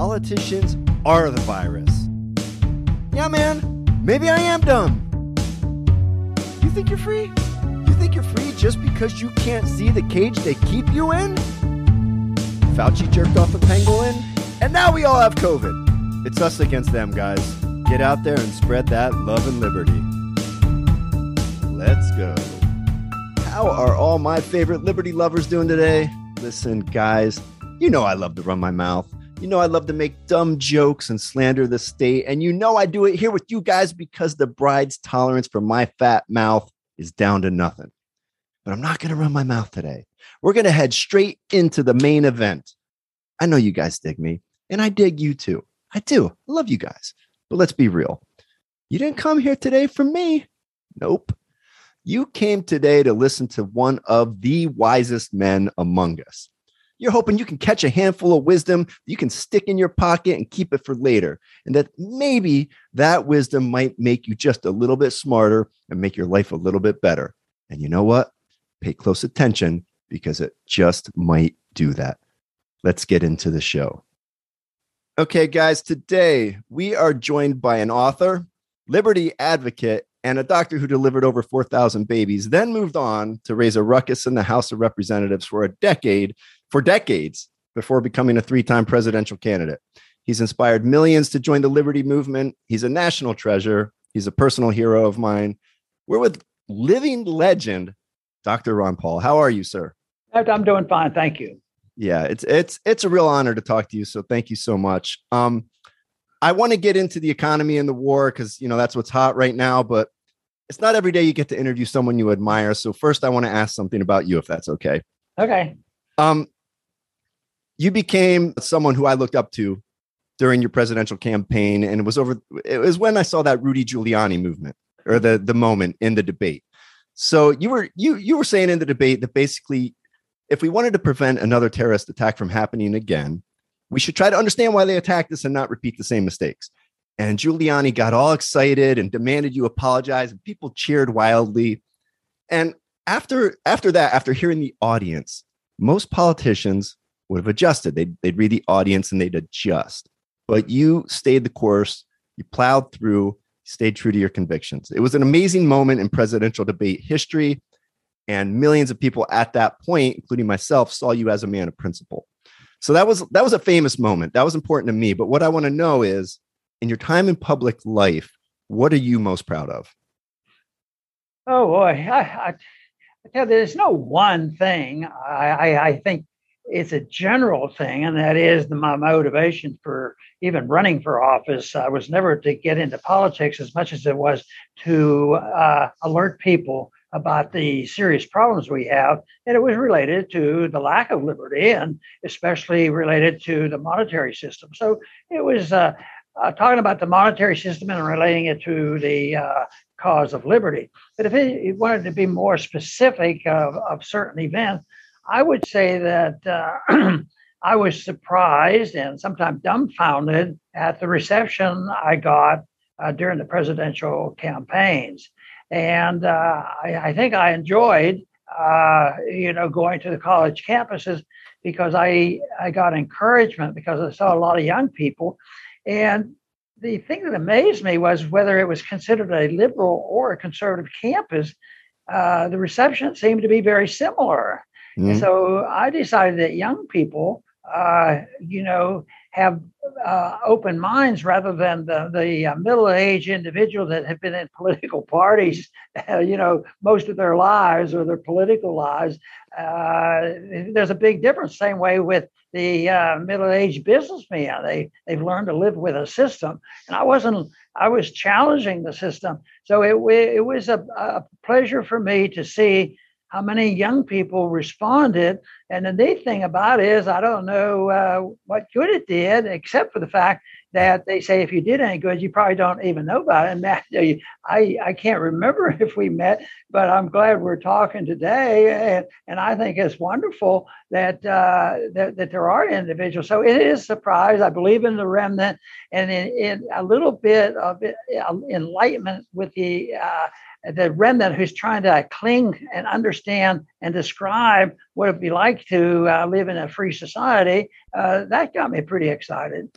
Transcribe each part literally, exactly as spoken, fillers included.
politicians are the virus. Yeah, man, maybe I am dumb. You think you're free? You think you're free just because you can't see the cage they keep you in? Fauci jerked off a pangolin, and now we all have COVID. It's us against them, guys. Get out there and spread that love and liberty. Let's go. How are all my favorite liberty lovers doing today? Listen, guys, you know I love to run my mouth. You know I love to make dumb jokes and slander the state. And you know I do it here with you guys because the bride's tolerance for my fat mouth is down to nothing. But I'm not going to run my mouth today. We're going to head straight into the main event. I know you guys dig me, and I dig you too. I do. I love you guys. But let's be real. You didn't come here today for me. Nope. You came today to listen to one of the wisest men among us. You're hoping you can catch a handful of wisdom you can stick in your pocket and keep it for later. And that maybe that wisdom might make you just a little bit smarter and make your life a little bit better. And you know what? Pay close attention because it just might do that. Let's get into the show. Okay, guys, today we are joined by an author, liberty advocate, and a doctor who delivered over four thousand babies, then moved on to raise a ruckus in the House of Representatives for a decade, for decades before becoming a three-time presidential candidate. He's inspired millions to join the liberty movement. He's a national treasure. He's a personal hero of mine. We're with living legend, Doctor Ron Paul. How are you, sir? I'm doing fine. Thank you. Yeah, it's it's it's a real honor to talk to you. So thank you so much. Um, I want to get into the economy and the war because, you know, that's what's hot right now. But it's not every day you get to interview someone you admire. So first, I want to ask something about you, if that's OK. OK. Um, you became someone who I looked up to during your presidential campaign. And it was over. It was when I saw that Rudy Giuliani movement or the the moment in the debate. So you were you you were saying in the debate that basically, if we wanted to prevent another terrorist attack from happening again, we should try to understand why they attacked us and not repeat the same mistakes. And Giuliani got all excited and demanded you apologize. And people cheered wildly. And after after that, after hearing the audience, most politicians would have adjusted. They'd, they'd read the audience and they'd adjust. But you stayed the course. You plowed through, you stayed true to your convictions. It was an amazing moment in presidential debate history. And millions of people at that point, including myself, saw you as a man of principle. So that was that was a famous moment. That was important to me. But what I want to know is, in your time in public life, what are you most proud of? Oh, boy. I, I, I tell you, there's no one thing. I, I, I think it's a general thing, and that is the, my motivation for even running for office. I was never to get into politics as much as it was to uh, alert people about the serious problems we have. And it was related to the lack of liberty and especially related to the monetary system. So it was uh, uh, talking about the monetary system and relating it to the uh, cause of liberty. But if it, it wanted to be more specific of, of certain events, I would say that uh, I was surprised and sometimes dumbfounded at the reception I got uh, during the presidential campaigns. And uh, I, I think I enjoyed, uh, you know, going to the college campuses because I, I got encouragement because I saw a lot of young people. And the thing that amazed me was whether it was considered a liberal or a conservative campus, uh, the reception seemed to be very similar. Mm-hmm. So I decided that young people, uh, you know, have uh, open minds rather than the, the uh, middle-aged individual that have been in political parties, uh, you know, most of their lives or their political lives. Uh, there's a big difference. Same way with the uh, middle-aged businessman. They they've learned to live with a system, and I wasn't. I was challenging the system, so it it was a, a pleasure for me to see how many young people responded. And the neat thing about it is, I don't know uh, what good it did, except for the fact that they say, if you did any good, you probably don't even know about it. And Matt, I, I can't remember if we met, but I'm glad we're talking today. And, and I think it's wonderful that, uh, that that there are individuals. So it is a surprise. I believe in the remnant and in, in a little bit of enlightenment with the uh, the remnant who's trying to cling and understand and describe what it'd be like to uh, live in a free society. Uh, that got me pretty excited.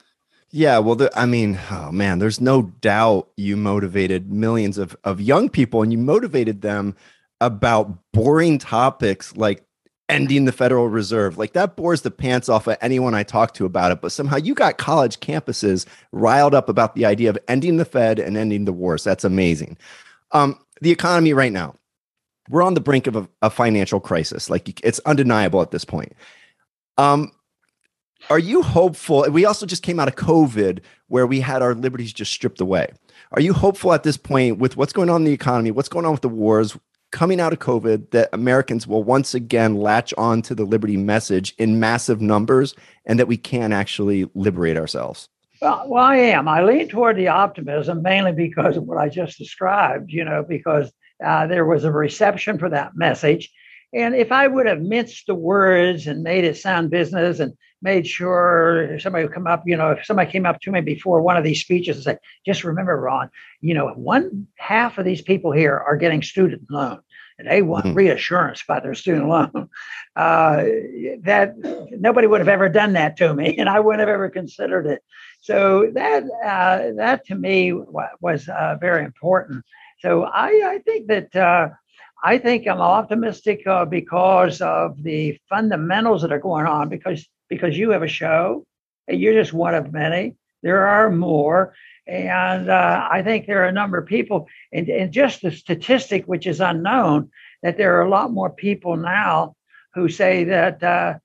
Yeah, well, the, I mean, oh man, there's no doubt you motivated millions of, of young people, and you motivated them about boring topics like ending the Federal Reserve. Like, that bores the pants off of anyone I talk to about it. But somehow you got college campuses riled up about the idea of ending the Fed and ending the wars. That's amazing. Um, the economy right now, we're on the brink of a, a financial crisis. Like, it's undeniable at this point. Um, are you hopeful? We also just came out of COVID where we had our liberties just stripped away. Are you hopeful at this point with what's going on in the economy, what's going on with the wars, coming out of COVID, that Americans will once again latch on to the liberty message in massive numbers and that we can actually liberate ourselves? Well, well, I am. I lean toward the optimism mainly because of what I just described, you know, because uh, there was a reception for that message. And if I would have minced the words and made it sound business and made sure somebody would come up, you know, if somebody came up to me before one of these speeches and said, just remember, Ron, you know, one half of these people here are getting student loan and they want mm-hmm. reassurance by their student loan, uh, that nobody would have ever done that to me and I wouldn't have ever considered it. So that uh, that to me was uh, very important. So I, I think that uh, I think I'm optimistic uh, because of the fundamentals that are going on, because because you have a show and you're just one of many. There are more. And uh, I think there are a number of people, and, and just the statistic, which is unknown, that there are a lot more people now who say that uh,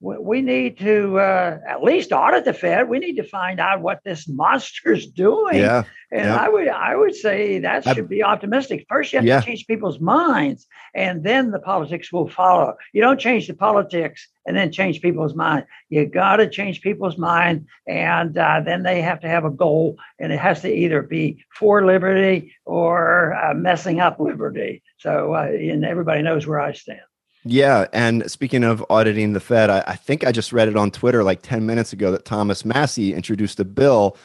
we need to uh, at least audit the Fed. We need to find out what this monster's doing. Yeah, and yeah. I would I would say that should be optimistic. First, you have yeah. to change people's minds, and then the politics will follow. You don't change the politics and then change people's mind. You got to change people's mind, and uh, then they have to have a goal, and it has to either be for liberty or uh, messing up liberty. So, uh, and everybody knows where I stand. Yeah. And speaking of auditing the Fed, I, I think I just read it on Twitter like ten minutes ago that Thomas Massie introduced a bill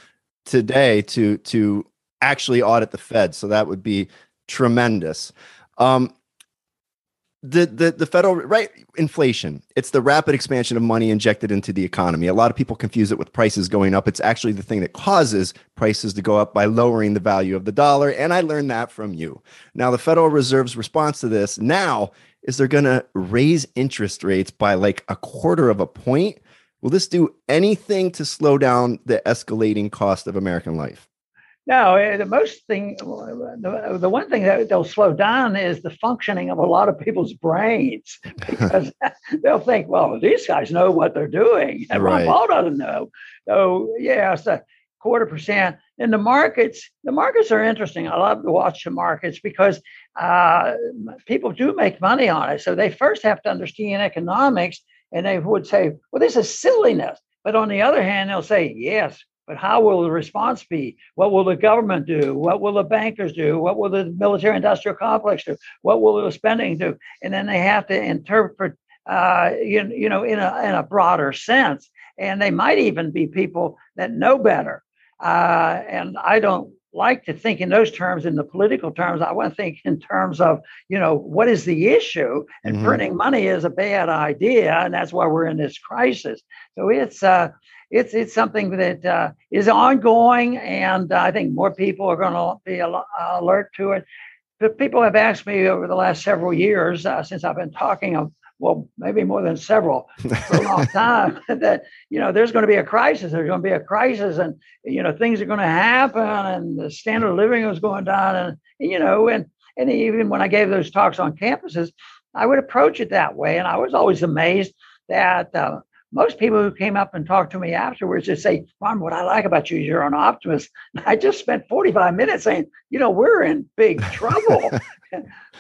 today to to actually audit the Fed. So that would be tremendous. Um, the, the, the federal right inflation, it's the rapid expansion of money injected into the economy. A lot of people confuse it with prices going up. It's actually the thing that causes prices to go up by lowering the value of the dollar. And I learned that from you. Now, the Federal Reserve's response to this now is they're going to raise interest rates by like a quarter of a point. Will this do anything to slow down the escalating cost of American life? No, the most thing, the, the one thing that they'll slow down is the functioning of a lot of people's brains, because they'll think, well, these guys know what they're doing. And Ron Paul doesn't know. So yeah, it's a quarter percent. And the markets, the markets are interesting. I love to watch the markets because uh, people do make money on it. So they first have to understand economics, and they would say, well, this is silliness. But on the other hand, they'll say, yes, but how will the response be? What will the government do? What will the bankers do? What will the military industrial complex do? What will the spending do? And then they have to interpret, uh, you, you know, in a, in a broader sense. And they might even be people that know better. Uh, and I don't like to think in those terms, in the political terms. I want to think in terms of, you know, what is the issue? And mm-hmm. printing money is a bad idea. And that's why we're in this crisis. So it's uh, it's it's something that uh, is ongoing. And I think more people are going to be alert to it. But people have asked me over the last several years uh, since I've been talking of well, maybe more than several for a long time, that, you know, there's going to be a crisis. There's going to be a crisis and, you know, things are going to happen and the standard of living is going down. And, you know, and, and even when I gave those talks on campuses, I would approach it that way. And I was always amazed that uh, most people who came up and talked to me afterwards just say, Ron, what I like about you is you're an optimist. And I just spent forty-five minutes saying, you know, we're in big trouble.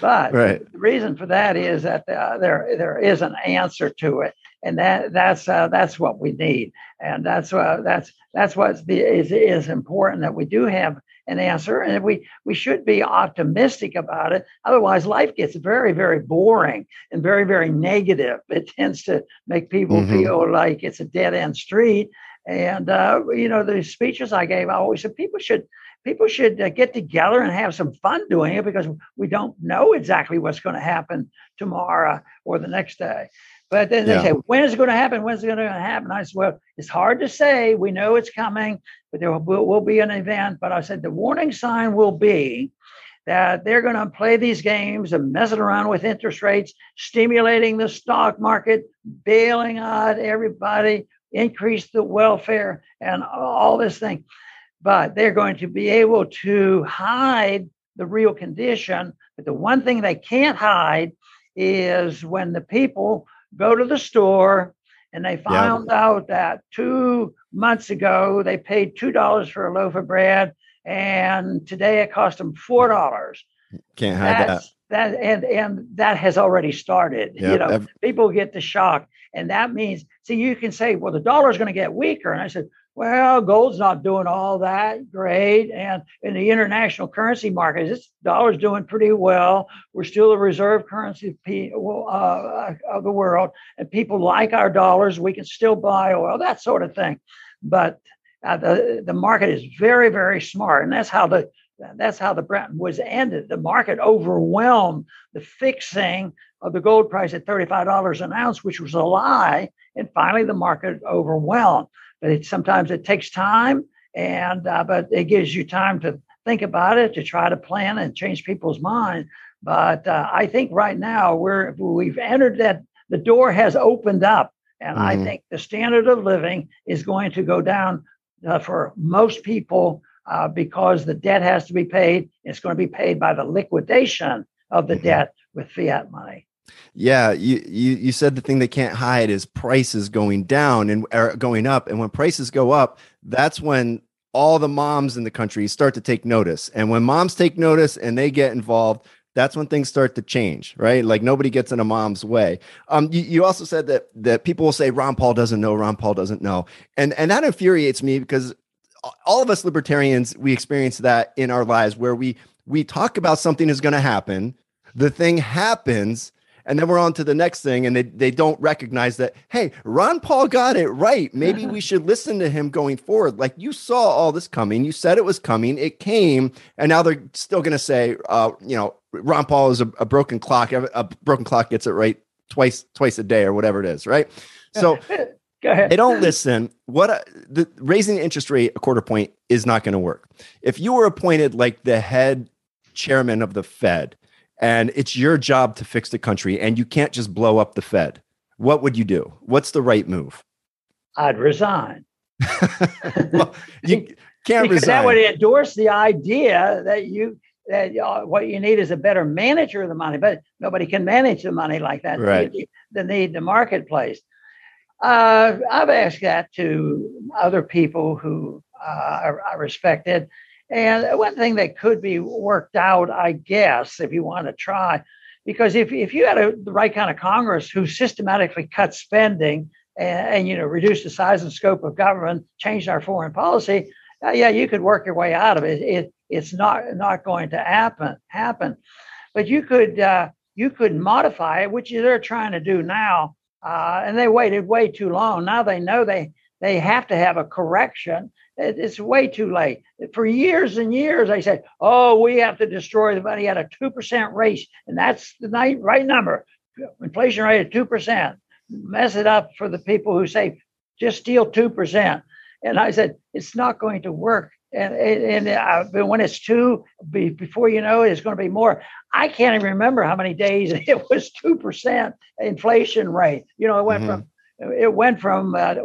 But right. The reason for that is that uh, there there is an answer to it, and that that's uh, that's what we need, and that's uh, that's that's what is is important, that we do have an answer, and we we should be optimistic about it. Otherwise, life gets very very boring and very very negative. It tends to make people mm-hmm. feel like it's a dead end street. And uh, you know, the speeches I gave, I always said people should. People should uh, get together and have some fun doing it, because we don't know exactly what's going to happen tomorrow or the next day. But then they yeah. say, when is it going to happen? When is it going to happen? I said, well, it's hard to say. We know it's coming, but there will, will be an event. But I said, the warning sign will be that they're going to play these games and messing around with interest rates, stimulating the stock market, bailing out everybody, increase the welfare and all this thing. But they're going to be able to hide the real condition. But the one thing they can't hide is when the people go to the store and they found yeah. out that two months ago they paid two dollars for a loaf of bread and today it cost them four dollars. Can't hide That's, that. that. And and that has already started. Yep. You know, I've... people get the shock. And that means, see, you can say, well, the dollar is going to get weaker. And I said, well, gold's not doing all that great. And in the international currency market, this dollar's doing pretty well. We're still the reserve currency uh, of the world. And people like our dollars. We can still buy oil, that sort of thing. But uh, the, the market is very, very smart. And that's how the that's how the Bretton Woods ended. The market overwhelmed the fixing of the gold price at thirty-five dollars an ounce, which was a lie. And finally, the market overwhelmed. But it, sometimes it takes time, and uh, but it gives you time to think about it, to try to plan and change people's minds. But uh, I think right now we're we've entered that the door has opened up, and mm. I think the standard of living is going to go down uh, for most people uh, because the debt has to be paid. It's going to be paid by the liquidation of the mm-hmm. debt with fiat money. Yeah, you, you you said the thing they can't hide is prices going down and or going up. And when prices go up, that's when all the moms in the country start to take notice. And when moms take notice and they get involved, that's when things start to change, right? Like nobody gets in a mom's way. Um, you, you also said that that people will say Ron Paul doesn't know, Ron Paul doesn't know. And and that infuriates me because all of us libertarians, we experience that in our lives where we we talk about something is going to happen, the thing happens. And then we're on to the next thing, and they, they don't recognize that, hey, Ron Paul got it right. Maybe we should listen to him going forward. Like, you saw all this coming. You said it was coming. It came. And now they're still going to say, uh, you know, Ron Paul is a, a broken clock. A, a broken clock gets it right twice twice a day or whatever it is, right? So go ahead. They don't listen. What a, the, raising the interest rate a quarter point is not going to work. If you were appointed like the head chairman of the Fed, and it's your job to fix the country, and you can't just blow up the Fed, what would you do? What's the right move? I'd resign. Well, you can't because resign. That would endorse the idea that you that uh, what you need is a better manager of the money, but nobody can manage the money like that. Right. They need, they need the marketplace. Uh, I've asked that to other people who uh, I respected. And one thing that could be worked out, I guess, if you want to try, because if, if you had a, the right kind of Congress who systematically cut spending and, and, you know, reduced the size and scope of government, changed our foreign policy, uh, yeah, you could work your way out of it. It it's not not going to happen. happen. But you could uh, you could modify it, which they're trying to do now. Uh, and they waited way too long. Now they know they they have to have a correction. It's way too late. For years and years, they said, oh, we have to destroy the money at a two percent rate. And that's the right number. Inflation rate at two percent. Mess it up for the people who say, just steal two percent. And I said, it's not going to work. And, and, and when it's two, before you know it, it's going to be more. I can't even remember how many days it was two percent inflation rate. You know, it went mm-hmm. from, it went from uh,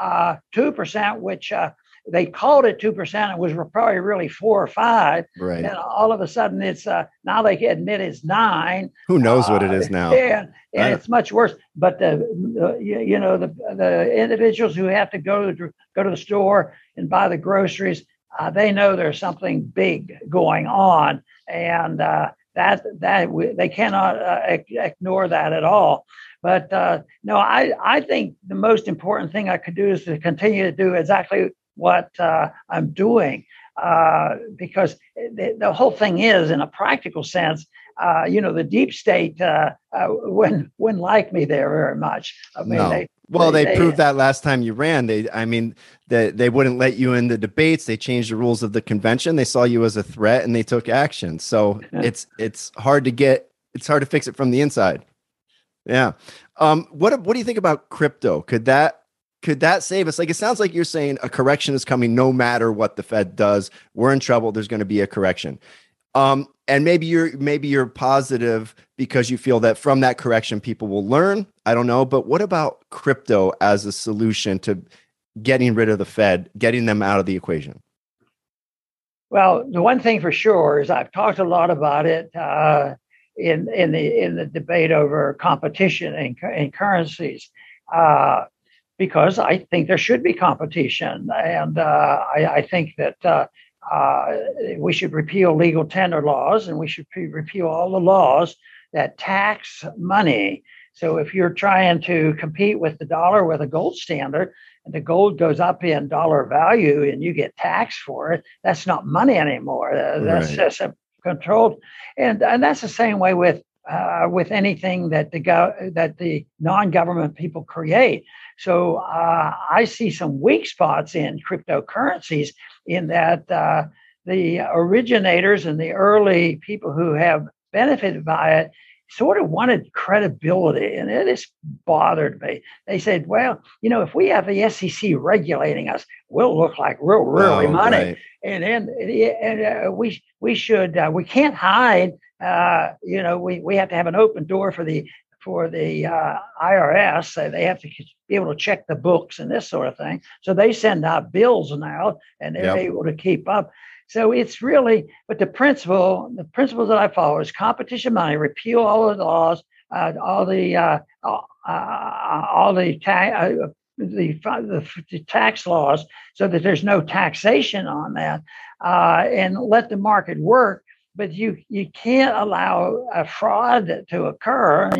uh, two percent, which... Uh, They called it two percent. It was probably really four or five. Right. And all of a sudden, it's uh, now they admit it's nine. Who knows uh, what it is now? And, and uh. it's much worse. But, the, the you know, the the individuals who have to go to, go to the store and buy the groceries, uh, they know there's something big going on. And uh, that that they cannot uh, ignore that at all. But, uh, no, I, I think the most important thing I could do is to continue to do exactly what uh, I'm doing, uh, because the, the whole thing is, in a practical sense, uh, you know, the deep state uh, uh, wouldn't, wouldn't like me there very much. I mean, no. they, well, they, they, they proved that last time you ran. They, I mean, they, they wouldn't let you in the debates. They changed the rules of the convention. They saw you as a threat and they took action. So it's it's hard to get. It's hard to fix it from the inside. Yeah. Um, what what do you think about crypto? Could that could that save us? Like, it sounds like you're saying a correction is coming no matter what the Fed does. We're in trouble. There's going to be a correction. Um, and maybe you're maybe you're positive because you feel that from that correction, people will learn. I don't know. But what about crypto as a solution to getting rid of the Fed, getting them out of the equation? Well, the one thing for sure is I've talked a lot about it uh, in in the in the debate over competition and, and currencies, uh, because I think there should be competition, and uh, I, I think that uh, uh, we should repeal legal tender laws, and we should pre- repeal all the laws that tax money. So if you're trying to compete with the dollar with a gold standard, and the gold goes up in dollar value and you get taxed for it, that's not money anymore. That's right. Just a controlled. And, and that's the same way with uh, with anything that the go- that the non-government people create. So uh, I see some weak spots in cryptocurrencies in that uh, the originators and the early people who have benefited by it sort of wanted credibility, and it just bothered me. They said, well, you know, if we have the S E C regulating us, we'll look like real, really oh, money. Right. And then and, uh, we we should, uh, we can't hide, uh, you know, we, we have to have an open door for the for the uh, I R S. So they have to be able to check the books and this sort of thing. So they send out bills now, and they're yep. able to keep up. So it's really, but the principle, the principles that I follow is competition money, repeal all the laws, uh, all the uh, uh, all the, ta- uh, the, the the tax laws, so that there's no taxation on that, uh, and let the market work. But you you can't allow a fraud to occur.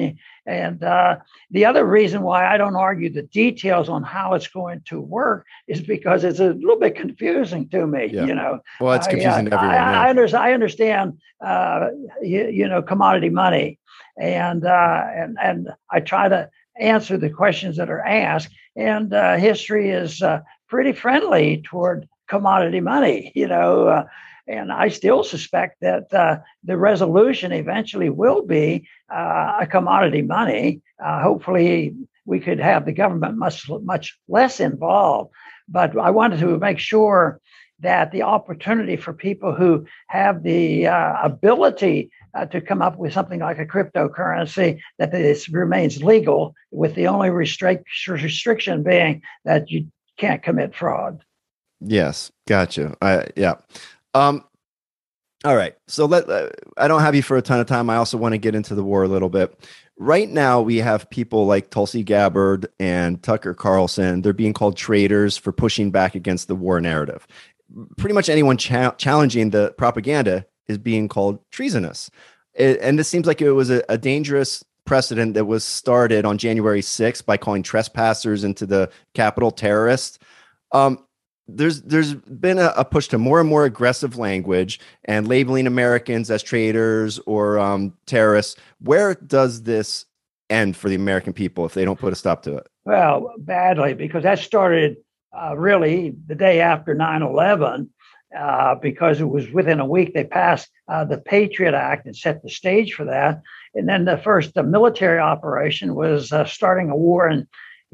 And uh, the other reason why I don't argue the details on how it's going to work is because it's a little bit confusing to me. Yeah. You know, well, it's confusing uh, to everyone. I, yeah. I, I understand. I understand. Uh, you, you know, commodity money, and uh, and and I try to answer the questions that are asked. And uh, history is uh, pretty friendly toward commodity money. You know. Uh, And I still suspect that uh, the resolution eventually will be uh, a commodity money. Uh, hopefully, we could have the government much, much less involved. But I wanted to make sure that the opportunity for people who have the uh, ability uh, to come up with something like a cryptocurrency, that this remains legal, with the only restrict- restriction being that you can't commit fraud. Yes, gotcha. I, yeah. Um, all right. So let, uh, I don't have you for a ton of time. I also want to get into the war a little bit. Right now, we have people like Tulsi Gabbard and Tucker Carlson. They're being called traitors for pushing back against the war narrative. Pretty much anyone cha- challenging the propaganda is being called treasonous. It, and this seems like it was a, a dangerous precedent that was started on January sixth by calling trespassers into the Capitol terrorists. Um, There's there's been a, a push to more and more aggressive language and labeling Americans as traitors or um, terrorists. Where does this end for the American people if they don't put a stop to it? Well, badly, because that started uh, really the day after nine eleven, uh, because it was within a week they passed uh, the Patriot Act and set the stage for that. And then the first uh, military operation was uh, starting a war in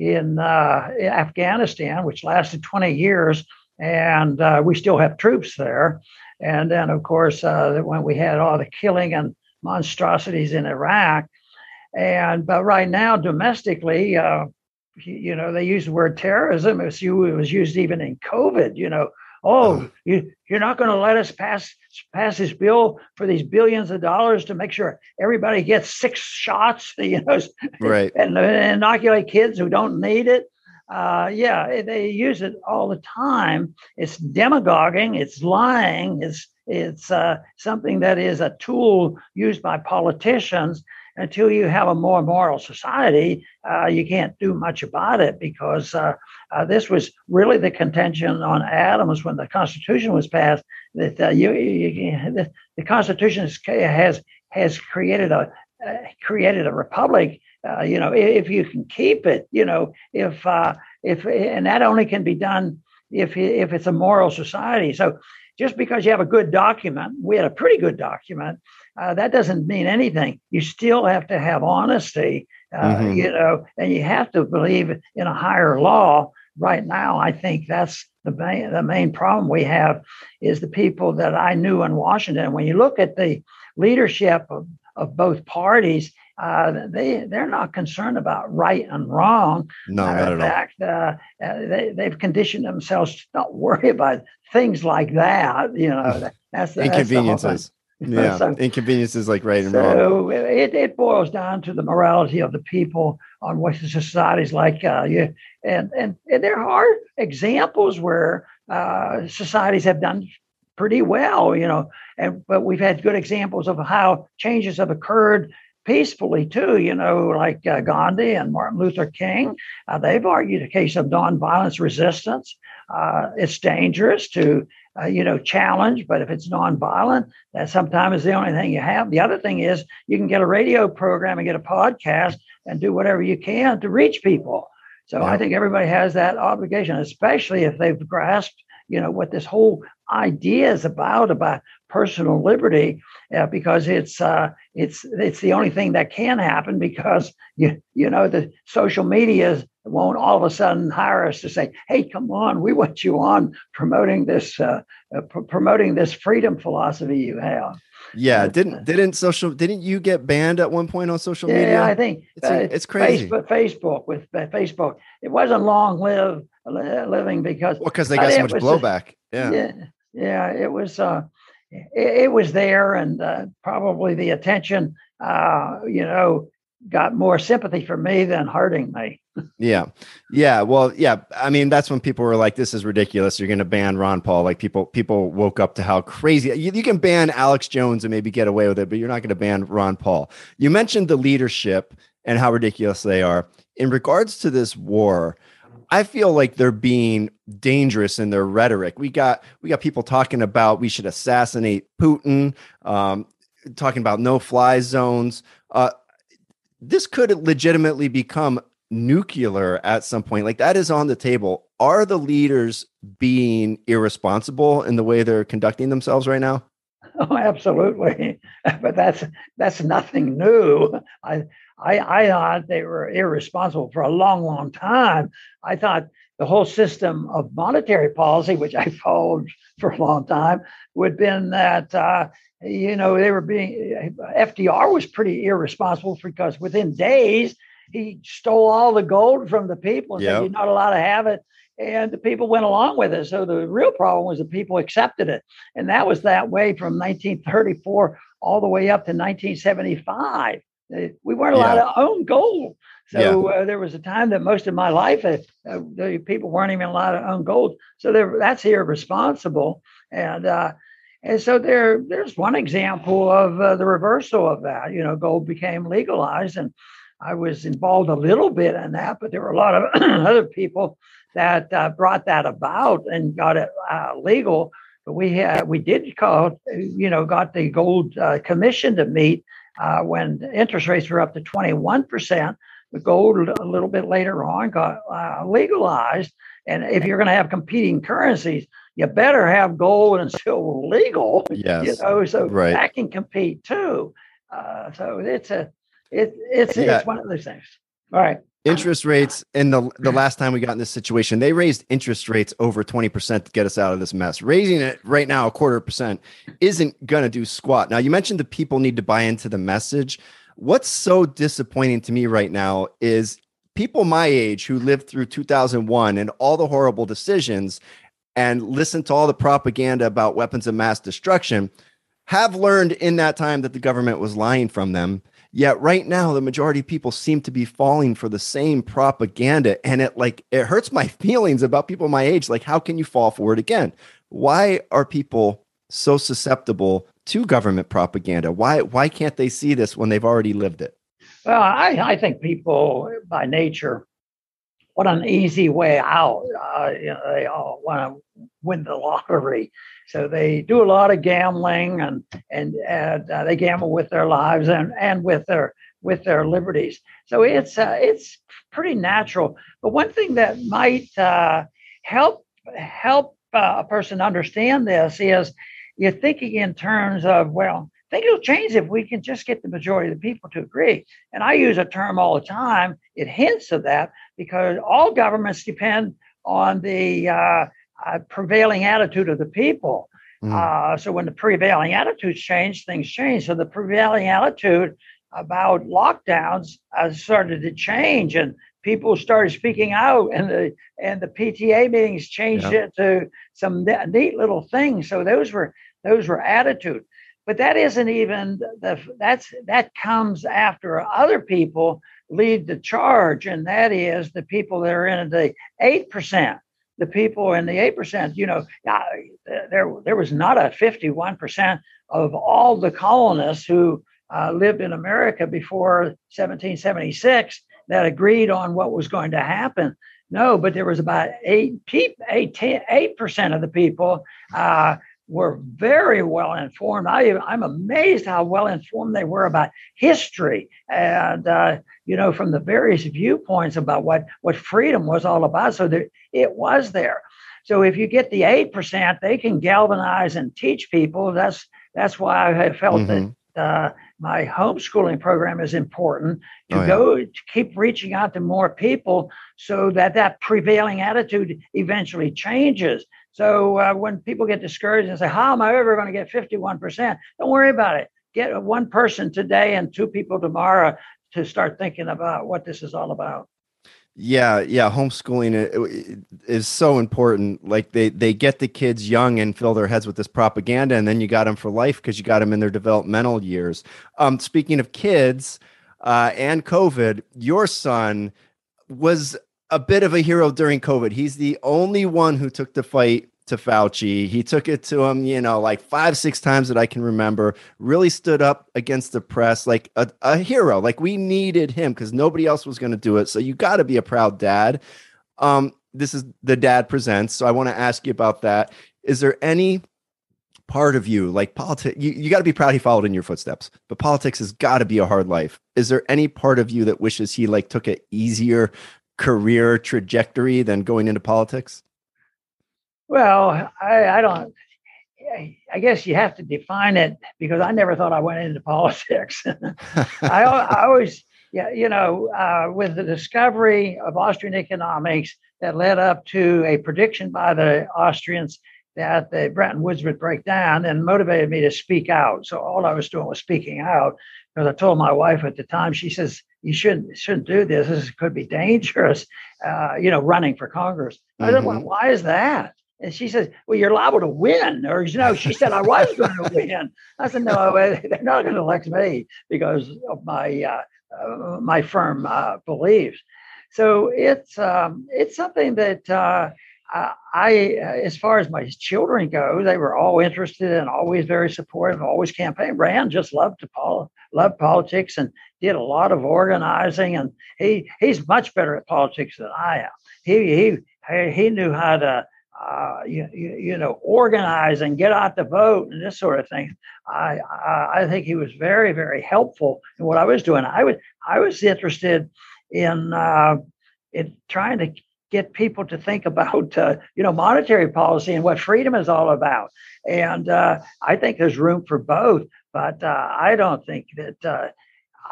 In, uh, in Afghanistan, which lasted twenty years, and uh, we still have troops there. And then, of course, uh, when we had all the killing and monstrosities in Iraq, and but right now, domestically, uh, you know, they use the word terrorism. It was, it was used even in COVID. You know, oh, oh. You, you're not going to let us pass pass this bill for these billions of dollars to make sure everybody gets six shots, you know, right. and, and inoculate kids who don't need it. Uh, yeah, they use it all the time. It's demagoguing. It's lying. It's it's uh, something that is a tool used by politicians. Until you have a more moral society, uh, you can't do much about it, because uh, uh, this was really the contention on Adams when the Constitution was passed, that uh, you, you, the, the Constitution has has created a uh, created a republic. Uh, you know, if you can keep it, you know, if uh, if and that only can be done if if it's a moral society. So just because you have a good document, we had a pretty good document. uh, that doesn't mean anything. You still have to have honesty, uh, mm-hmm. you know, and you have to believe in a higher law. Right now, I think that's the main, the main problem we have is the people that I knew in Washington. When you look at the leadership of, of both parties, uh, they, they're not concerned about right and wrong. No, uh, not in fact, uh, they, they've conditioned themselves to not worry about things like that. You know, that's the inconveniences. That's the yeah, so, inconveniences like right and so wrong. It, it boils down to the morality of the people on what societies like uh, you. And, and, and there are examples where uh, societies have done pretty well, you know, and but we've had good examples of how changes have occurred peacefully, too, you know, like uh, Gandhi and Martin Luther King. Uh, they've argued a case of nonviolence resistance. Uh, it's dangerous to, uh, you know, challenge. But if it's nonviolent, that sometimes is the only thing you have. The other thing is you can get a radio program and get a podcast and do whatever you can to reach people. So yeah. I think everybody has that obligation, especially if they've grasped, you know, what this whole idea is about, about personal liberty, uh, because it's uh, it's it's the only thing that can happen because, you, you know, the social media won't all of a sudden hire us to say, hey, come on, we want you on promoting this uh, uh, pr- promoting this freedom philosophy you have. Yeah, didn't didn't social didn't you get banned at one point on social yeah, media? Yeah, I think it's, uh, it's crazy. Facebook, Facebook with uh, Facebook, it wasn't long lived uh, living because well, because they got uh, so much was, blowback. Yeah. yeah, yeah, it was uh, it, it was there, and uh, probably the attention, uh, you know, got more sympathy for me than hurting me. Yeah. Yeah. Well, yeah. I mean, that's when people were like, this is ridiculous. You're going to ban Ron Paul. Like people, people woke up to how crazy you, you can ban Alex Jones and maybe get away with it, but you're not going to ban Ron Paul. You mentioned the leadership and how ridiculous they are in regards to this war. I feel like they're being dangerous in their rhetoric. We got, we got people talking about, we should assassinate Putin, um, talking about no fly zones. Uh, this could legitimately become nuclear at some point. Like that is on the table. Are the leaders being irresponsible in the way they're conducting themselves right now? Oh, absolutely. But that's, that's nothing new. I, I, I thought they were irresponsible for a long, long time. I thought the whole system of monetary policy, which I followed for a long time, would have been that, uh, you know, they were being, F D R was pretty irresponsible because within days, he stole all the gold from the people and yep. said, you're not allowed to have it. And the people went along with it. So the real problem was the people accepted it. And that was that way from nineteen thirty-four all the way up to nineteen seventy-five. We weren't allowed yeah. to own gold. So yeah. uh, there was a time that most of my life, uh, uh, the people weren't even allowed to own gold. So that's irresponsible. And, uh, And so there, there's one example of uh, the reversal of that. You know, gold became legalized, and I was involved a little bit in that, but there were a lot of other people that uh, brought that about and got it uh, legal. But we had, we did call, you know, got the gold uh, commission to meet uh, when interest rates were up to twenty-one percent. The gold a little bit later on got uh, legalized. And if you're going to have competing currencies, you better have gold and silver legal, yes, you know, so right. that can compete too. Uh, so it's a, it, it's yeah. it's one of those things. All right. Interest rates, and the the last time we got in this situation, they raised interest rates over twenty percent to get us out of this mess. Raising it right now a quarter percent isn't going to do squat. Now, you mentioned the people need to buy into the message. What's so disappointing to me right now is people my age who lived through two thousand one and all the horrible decisions and listen to all the propaganda about weapons of mass destruction have learned in that time that the government was lying from them. Yet right now, the majority of people seem to be falling for the same propaganda. And it like it hurts my feelings about people my age. Like, how can you fall for it again? Why are people so susceptible to government propaganda? Why, why can't they see this when they've already lived it? Well, I, I think people by nature want an easy way out. Uh, you know, they all want to win the lottery. So they do a lot of gambling, and and, and uh, they gamble with their lives and, and with their with their liberties. So it's uh, it's pretty natural. But one thing that might uh, help help uh, a person understand this is you're thinking in terms of, well, Things will change if we can just get the majority of the people to agree. And I use a term all the time. It hints of that because all governments depend on the uh, uh, prevailing attitude of the people. Mm. Uh, so when the prevailing attitudes change, things change. So the prevailing attitude about lockdowns uh, started to change, and people started speaking out, and the and the P T A meetings changed yeah. it to some ne- neat little things. So those were those were attitudes. But that isn't even the that's that comes after other people lead the charge, and that is the people that are in the eight percent, the people in the eight percent. You know, there there was not a fifty-one percent of all the colonists who uh, lived in America before seventeen seventy-six that agreed on what was going to happen. No, but there was about eight eight percent of the people. Uh, were very well informed. I, I'm amazed how well informed they were about history and, uh, you know, from the various viewpoints about what, what freedom was all about. So that it was there. So if you get the eight percent, they can galvanize and teach people. That's that's why I felt mm-hmm. that uh, my homeschooling program is important to oh, yeah. go to keep reaching out to more people so that that prevailing attitude eventually changes. So uh, when people get discouraged and say, how am I ever going to get fifty-one percent? Don't worry about it. Get one person today and two people tomorrow to start thinking about what this is all about. Yeah. Yeah. Homeschooling is so important. Like they, they get the kids young and fill their heads with this propaganda, and then you got them for life because you got them in their developmental years. Um, speaking of kids uh, and COVID, your son was a bit of a hero during COVID. He's the only one who took the fight to Fauci. He took it to him, you know, like five, six times that I can remember, really stood up against the press, like a, a hero. Like we needed him because nobody else was going to do it. So you got to be a proud dad. Um, this is The Dad Presents. So I want to ask you about that. Is there any part of you, like politics, you, you got to be proud he followed in your footsteps, but politics has got to be a hard life. Is there any part of you that wishes he like took it easier career trajectory than going into politics? Well, I, I don't, I guess you have to define it because I never thought I went into politics. I, I always, yeah, you know, uh, with the discovery of Austrian economics that led up to a prediction by the Austrians that the Bretton Woods would break down and motivated me to speak out. So all I was doing was speaking out because I told my wife at the time, she says, you shouldn't shouldn't do this. This could be dangerous, uh, you know, running for Congress. Mm-hmm. I said, well, why is that? And she says, well, you're liable to win. Or, you know, she said, I was going to win. I said, no, they're not going to elect me because of my uh, uh, my firm uh, beliefs. So it's um, it's something that uh, I, as far as my children go, they were all interested and always very supportive, always campaigned. Rand just loved to pol- loved politics and did a lot of organizing, and he, he's much better at politics than I am. He he he knew how to uh, you, you know organize and get out the vote and this sort of thing. I, I I think he was very very helpful in what I was doing. I was I was interested in uh, in trying to get people to think about uh, you know monetary policy and what freedom is all about. And uh, I think there's room for both, but uh, I don't think that. Uh,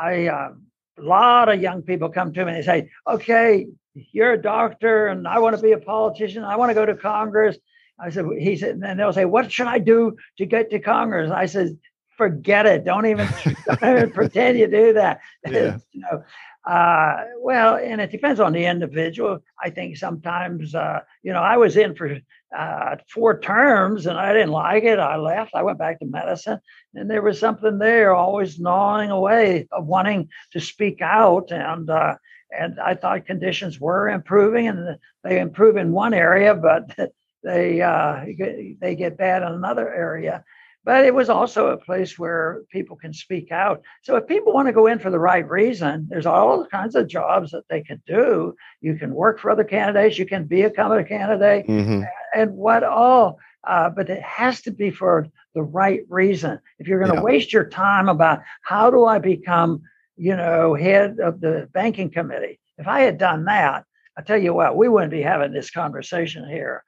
I uh, a lot of young people come to me and they say, "Okay, you're a doctor, and I want to be a politician. I want to go to Congress." I said, "He said," and they'll say, "What should I do to get to Congress?" I said, "Forget it. Don't even, don't even pretend you do that." Yeah. you know, uh, well, and it depends on the individual. I think sometimes, uh, you know, I was in for uh, four terms, and I didn't like it. I left. I went back to medicine. And there was something there always gnawing away of wanting to speak out. And uh, and I thought conditions were improving, and they improve in one area, but they uh, they get bad in another area. But it was also a place where people can speak out. So if people want to go in for the right reason, there's all kinds of jobs that they can do. You can work for other candidates. You can become a candidate mm-hmm. and what all. Uh, but it has to be for the right reason. If you're going to yeah. waste your time about how do I become, you know, head of the banking committee? If I had done that, I tell you what, we wouldn't be having this conversation here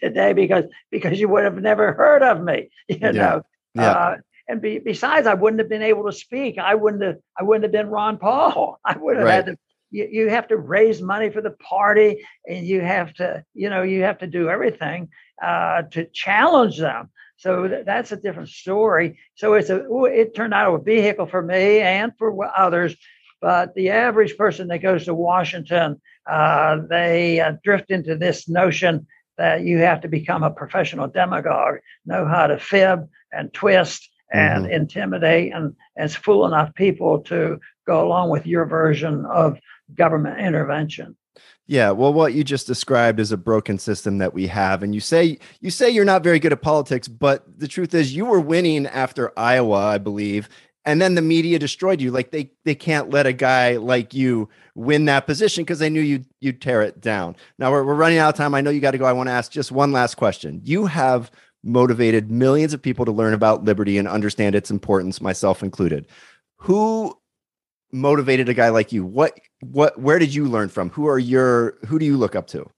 today because because you would have never heard of me, you yeah. know. Yeah. Uh, And be, besides, I wouldn't have been able to speak. I wouldn't have, I wouldn't have been Ron Paul. I would have right. had to, you, you have to raise money for the party, and you have to, you know, you have to do everything uh, to challenge them. So th- that's a different story. So it's a, it turned out a vehicle for me and for others. But the average person that goes to Washington, uh, they uh, drift into this notion that you have to become a professional demagogue, know how to fib and twist and mm-hmm. intimidate and, and fool enough people to go along with your version of government intervention. Yeah, well, what you just described is a broken system that we have. And you say you say you're not very good at politics, but the truth is you were winning after Iowa, I believe. And then the media destroyed you. Like they they can't let a guy like you win that position because they knew you'd, you'd tear it down. Now we're, we're running out of time. I know you got to go. I want to ask just one last question. You have motivated millions of people to learn about liberty and understand its importance, myself included. Who motivated a guy like you? What, what, where did you learn from? Who are your, who do you look up to?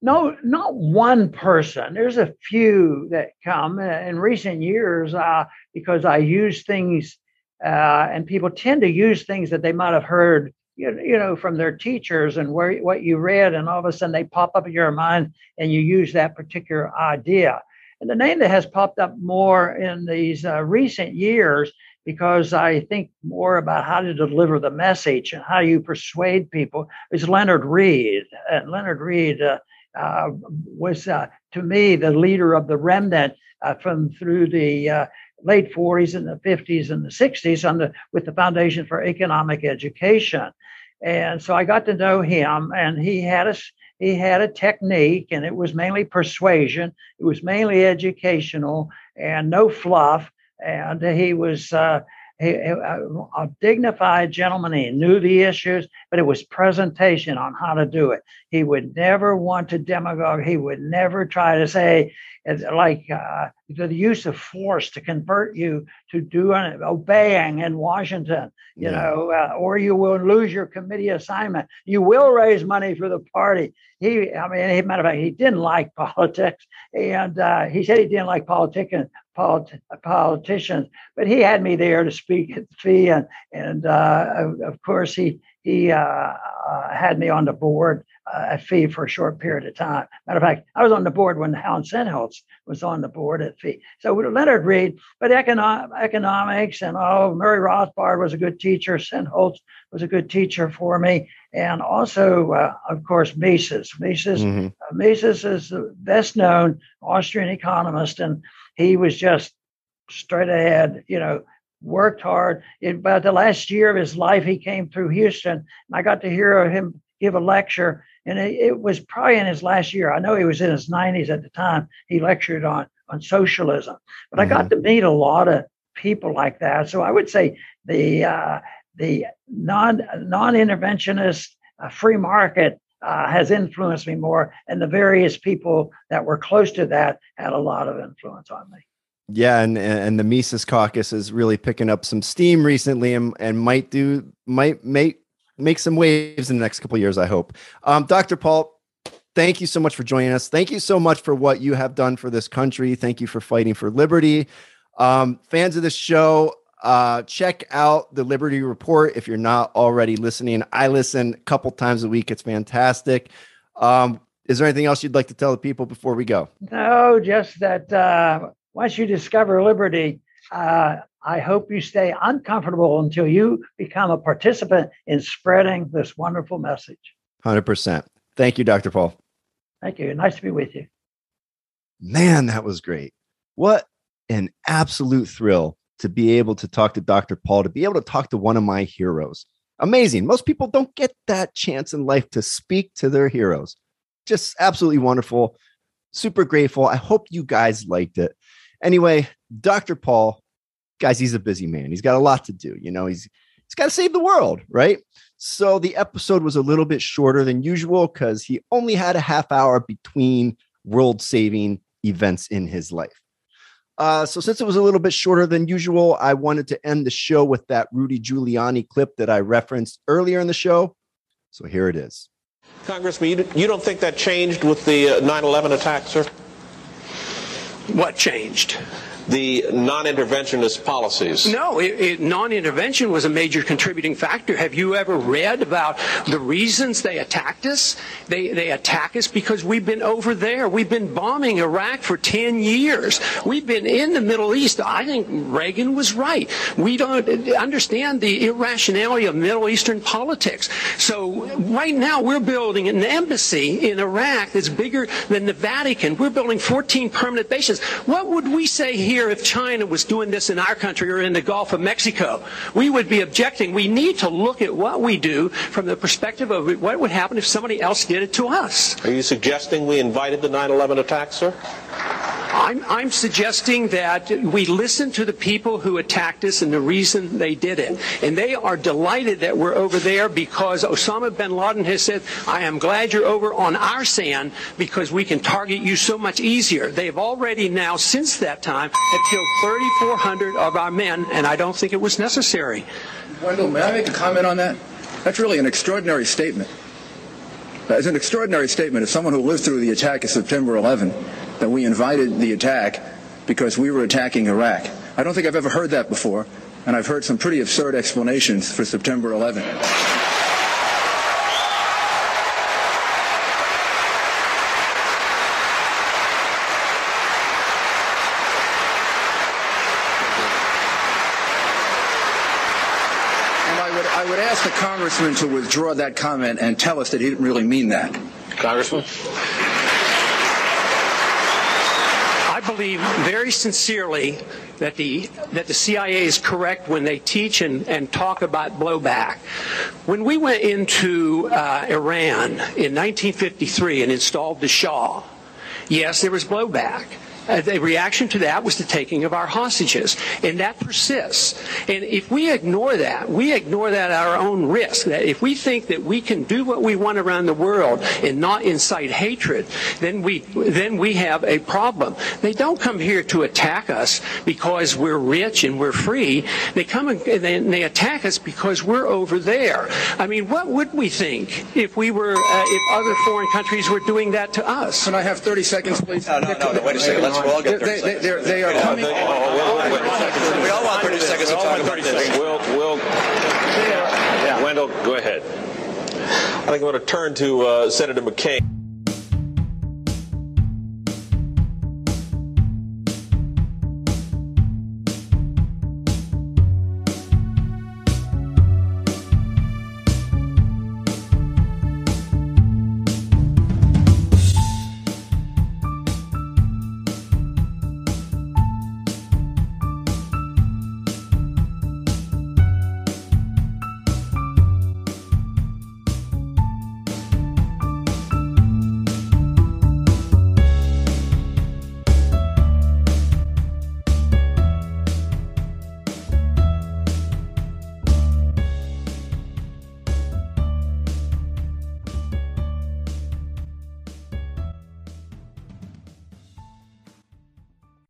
No, not one person. There's a few that come in recent years uh, because I use things uh, and people tend to use things that they might have heard, you know, you know, from their teachers and where what you read. And all of a sudden they pop up in your mind and you use that particular idea. And the name that has popped up more in these uh, recent years, because I think more about how to deliver the message and how you persuade people, is Leonard Reed. And Leonard Reed uh, Uh, was, uh, to me, the leader of the remnant uh, from through the uh, late forties and the fifties and the sixties on the, with the Foundation for Economic Education. And so I got to know him, and he had a, he had a technique, and it was mainly persuasion. It was mainly educational and no fluff. And he was uh, he, a, a dignified gentleman. He knew the issues, but it was presentation on how to do it. He would never want to demagogue. He would never try to say, like uh, the use of force to convert you to doing obeying in Washington, you yeah. know, uh, or you will lose your committee assignment. You will raise money for the party. He, I mean, he, matter of fact, he didn't like politics, and uh, he said he didn't like politics and polit- politicians. But he had me there to speak at the fee, and and uh, of course he he uh, uh, had me on the board. Uh, at F E E for a short period of time. Matter of fact, I was on the board when Hans Sennholz was on the board at F E E. So Leonard Reed, but econo- economics and oh, Murray Rothbard was a good teacher. Sennholz was a good teacher for me. And also, uh, of course, Mises. Mises, mm-hmm. uh, Mises is the best known Austrian economist. And he was just straight ahead, you know, worked hard. In about the last year of his life, he came through Houston. And I got to hear him give a lecture. And it was probably in his last year. I know he was in his nineties at the time. He lectured on, on socialism. But mm-hmm. I got to meet a lot of people like that. So I would say the uh, the non, non-interventionist uh, free market uh, has influenced me more. And the various people that were close to that had a lot of influence on me. Yeah, and and the Mises Caucus is really picking up some steam recently and, and might do might make make some waves in the next couple of years, I hope. Um, Doctor Paul, thank you so much for joining us. Thank you so much for what you have done for this country. Thank you for fighting for liberty. Um, fans of this show, uh, check out the Liberty Report. If you're not already listening, I listen a couple times a week. It's fantastic. Um, is there anything else you'd like to tell the people before we go? No, just that uh, once you discover liberty, uh, I hope you stay uncomfortable until you become a participant in spreading this wonderful message. one hundred percent. Thank you, Doctor Paul. Thank you. Nice to be with you. Man, that was great. What an absolute thrill to be able to talk to Doctor Paul, to be able to talk to one of my heroes. Amazing. Most people don't get that chance in life to speak to their heroes. Just absolutely wonderful. Super grateful. I hope you guys liked it. Anyway, Doctor Paul, guys, he's a busy man. He's got a lot to do. You know, he's he's got to save the world, right? So the episode was a little bit shorter than usual because he only had a half hour between world-saving events in his life. Uh, so since it was a little bit shorter than usual, I wanted to end the show with that Rudy Giuliani clip that I referenced earlier in the show. So here it is. Congressman, you, you don't think that changed with the uh, nine eleven attack, sir? What changed? the non-interventionist policies? No, it, it, non-intervention was a major contributing factor. Have you ever read about the reasons they attacked us? They, they attack us because we've been over there. We've been bombing Iraq for ten years. We've been in the Middle East. I think Reagan was right. We don't understand the irrationality of Middle Eastern politics. So right now we're building an embassy in Iraq that's bigger than the Vatican. We're building fourteen permanent bases. What would we say here if China was doing this in our country or in the Gulf of Mexico? We would be objecting. We need to look at what we do from the perspective of what would happen if somebody else did it to us. Are you suggesting we invited the nine eleven attack, sir? I'm, I'm suggesting that we listen to the people who attacked us and the reason they did it. And they are delighted that we're over there because Osama bin Laden has said, I am glad you're over on our sand because we can target you so much easier. They've already now, since that time, have killed thirty-four hundred of our men, and I don't think it was necessary. Wendell, may I make a comment on that? That's really an extraordinary statement. It's an extraordinary statement. As someone who lived through the attack of September eleventh, that we invited the attack because we were attacking Iraq. I don't think I've ever heard that before, and I've heard some pretty absurd explanations for September eleventh. And I would, I would ask the congressman to withdraw that comment and tell us that he didn't really mean that. Congressman? I believe very sincerely that the that the C I A is correct when they teach and, and talk about blowback. When we went into uh, Iran in nineteen fifty-three and installed the Shah, yes, there was blowback. Uh, the reaction to that was the taking of our hostages, and that persists. And if we ignore that, we ignore that at our own risk. That if we think that we can do what we want around the world and not incite hatred, then we then we have a problem. They don't come here to attack us because we're rich and we're free. They come and they, and they attack us because we're over there. I mean, what would we think if we were uh, if other foreign countries were doing that to us? Can I have thirty seconds, please? No, no, no, no wait a second. Let's all get thirty seconds. They, they are coming. We all want thirty seconds of time. We'll, we'll, yeah. Wendell, go ahead. I think I'm going to turn to uh, Senator McCain.